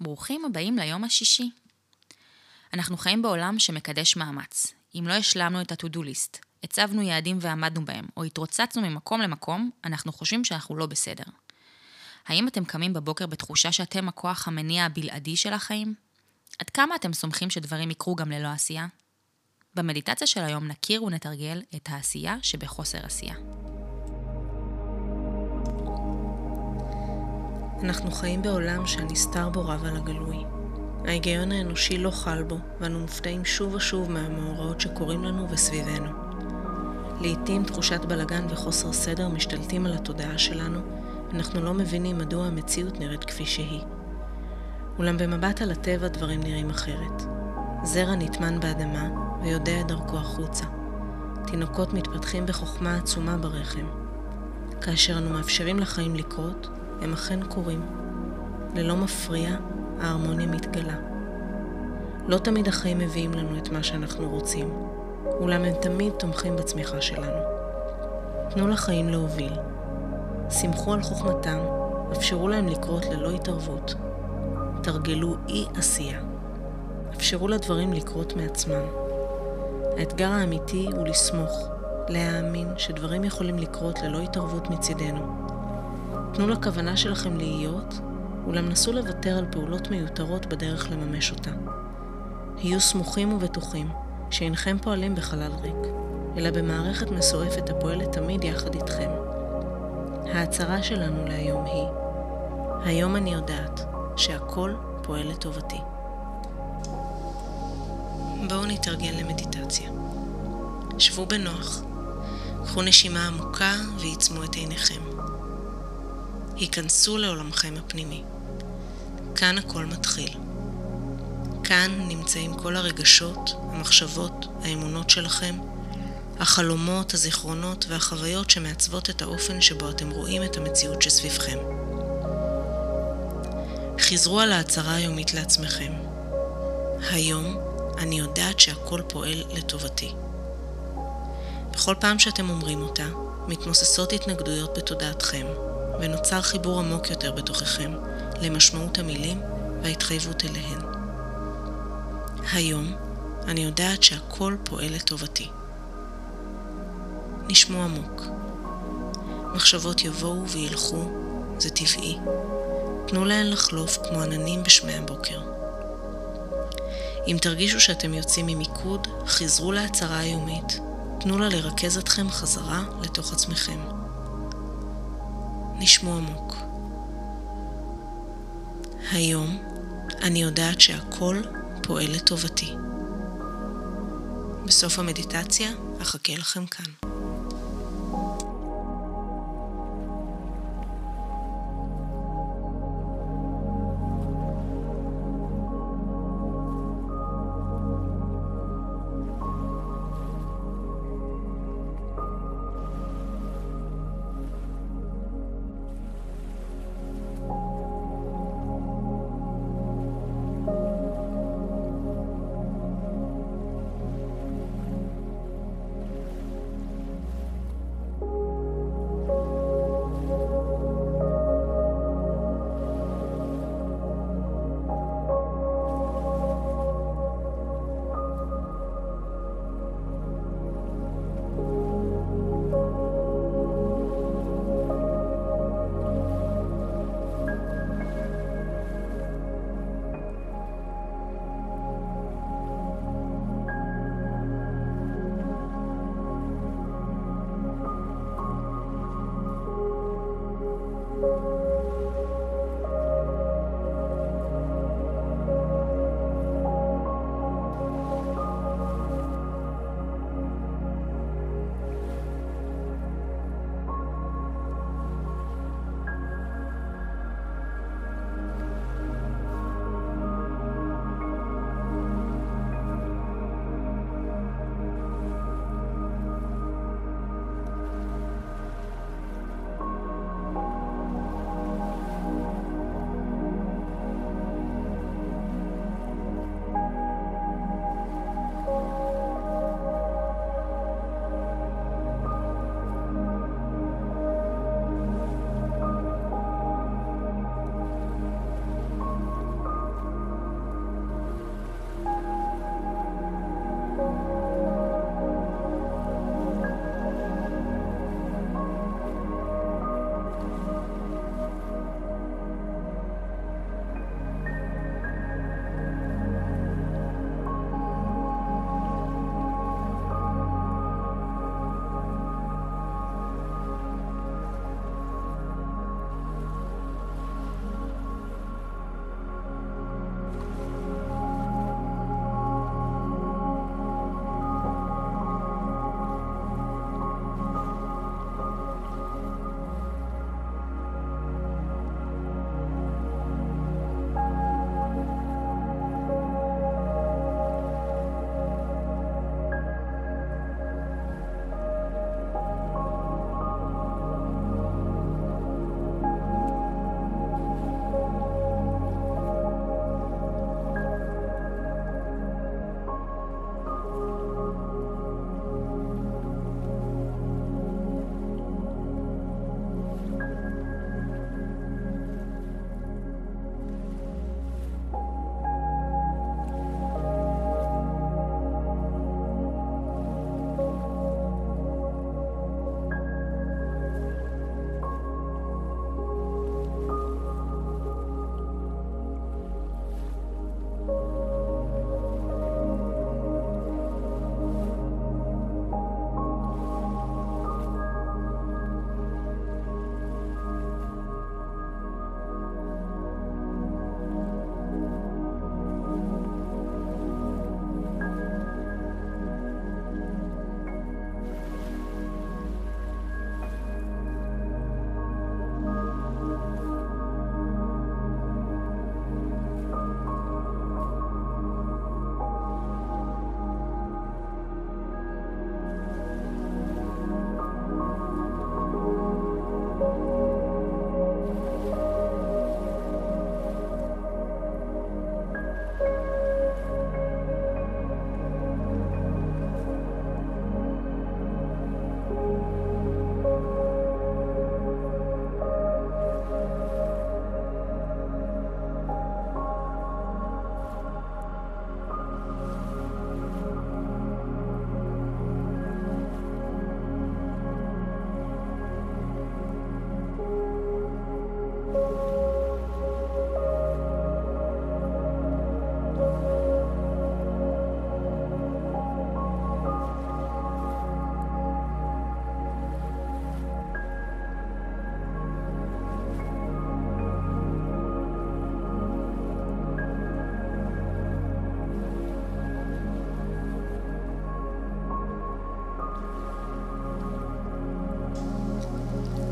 ברוכים הבאים ליום השישי. אנחנו חיים בעולם שמקדש מאמץ. אם לא השלמנו את ה-to-do list, הצבנו יעדים ועמדנו בהם, או התרוצצנו ממקום למקום, אנחנו חושבים שאנחנו לא בסדר. האם אתם קמים בבוקר בתחושה שאתם הכוח המניע הבלעדי של החיים? עד כמה אתם סומכים שדברים יקרו גם ללא עשייה? במדיטציה של היום נכיר ונתרגל את העשייה שבחוסר עשייה. אנחנו חיים בעולם שהנסתר בו רב על הגלוי. ההיגיון האנושי לא חל בו, ואנו מופתעים שוב ושוב מהמאורעות שקורים לנו וסביבנו. לעתים תחושת בלגן וחוסר סדר משתלטים על התודעה שלנו, אנחנו לא מבינים מדוע המציאות נראית כפי שהיא. אולם במבט על הטבע דברים נראים אחרת. זרע נטמן באדמה ויודע את דרכו החוצה. תינוקות מתפתחים בחוכמה עצומה ברחם. כאשר אנו מאפשרים לחיים לקרות, הם אכן קוראים. ללא מפריע, ההרמוניה מתגלה. לא תמיד החיים מביאים לנו את מה שאנחנו רוצים, אולם הם תמיד תומכים בצמיחה שלנו. תנו לחיים להוביל. שמחו על חוכמתם, אפשרו להם לקרות ללא התערבות. תרגלו אי עשייה. אפשרו לדברים לקרות מעצמם. האתגר האמיתי הוא לסמוך, להאמין שדברים יכולים לקרות ללא התערבות מצידנו. תנו לכוונה שלכם להיות, אולם נסו לוותר על פעולות מיותרות בדרך לממש אותה. היו סמוכים ובטוחים שאינכם פועלים בחלל ריק, אלא במערכת מסועפת הפועלת תמיד יחד איתכם. ההצהרה שלנו להיום היא: היום אני יודעת שהכל פועל לטובתי. בואו נתרגל למדיטציה. שבו בנוח, קחו נשימה עמוקה ועצמו את עיניכם. היכנסו לעולמכם הפנימי. כאן הכל מתחיל. כאן נמצאים כל הרגשות, המחשבות, האמונות שלכם, החלומות, הזיכרונות והחוויות שמעצבות את האופן שבו אתם רואים את המציאות שסביבכם. חזרו על ההצהרה היומית לעצמכם. היום אני יודעת שהכל פועל לטובתי. בכל פעם שאתם אומרים אותה, מתמוססות התנגדויות בתודעתכם, ונוצר חיבור עמוק יותר בתוככם למשמעות המילים וההתחייבות אליהן. היום אני יודעת שהכל פועל לטובתי. נשמו עמוק. מחשבות יבואו וילכו, זה טבעי. תנו להן לחלוף כמו עננים בשמי הבוקר. אם תרגישו שאתם יוצאים ממיקוד, חזרו להצהרה היומית. תנו לה לרכז אתכם חזרה לתוך עצמכם. נשמו עמוק. היום אני יודעת שהכל פועל לטובתי. בסוף המדיטציה אחכה לכם כאן.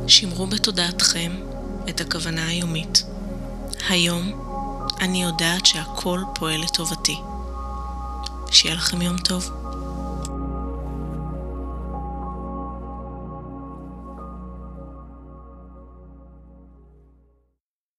שמרו בתודעתכם את הכוונה היומית. היום אני יודעת שהכל פועל לטובתי. שיהיה לכם יום טוב.